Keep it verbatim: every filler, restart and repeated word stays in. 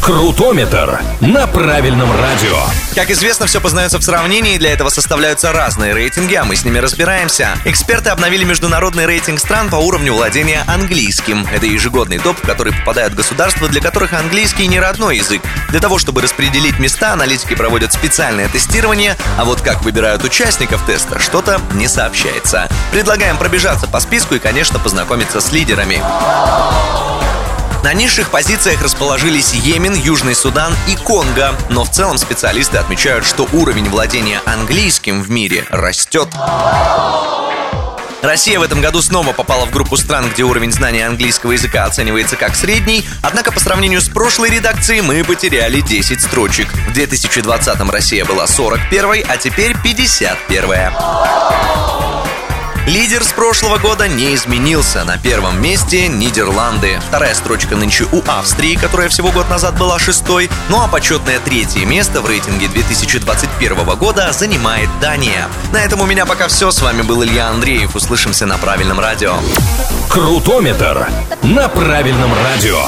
Крутометр на правильном радио. Как известно, все познается в сравнении, и для этого составляются разные рейтинги, а мы с ними разбираемся. Эксперты обновили международный рейтинг стран по уровню владения английским. Это ежегодный топ, в который попадают государства, для которых английский не родной язык. Для того, чтобы распределить места, аналитики проводят специальное тестирование, а вот как выбирают участников теста, что-то не сообщается. Предлагаем пробежаться по списку и, конечно, познакомиться с лидерами. На низших позициях расположились Йемен, Южный Судан и Конго. Но в целом специалисты отмечают, что уровень владения английским в мире растет. Россия в этом году снова попала в группу стран, где уровень знания английского языка оценивается как средний. Однако по сравнению с прошлой редакцией мы потеряли десять строчек. В две тысячи двадцатом Россия была сорок первой, а теперь пятьдесят первая. Лидер с прошлого года не изменился. На первом месте Нидерланды. Вторая строчка нынче у Австрии, которая всего год назад была шестой. Ну а почетное третье место в рейтинге две тысячи двадцать первого года занимает Дания. На этом у меня пока все. С вами был Илья Андреев. Услышимся на правильном радио. Крутометр на правильном радио.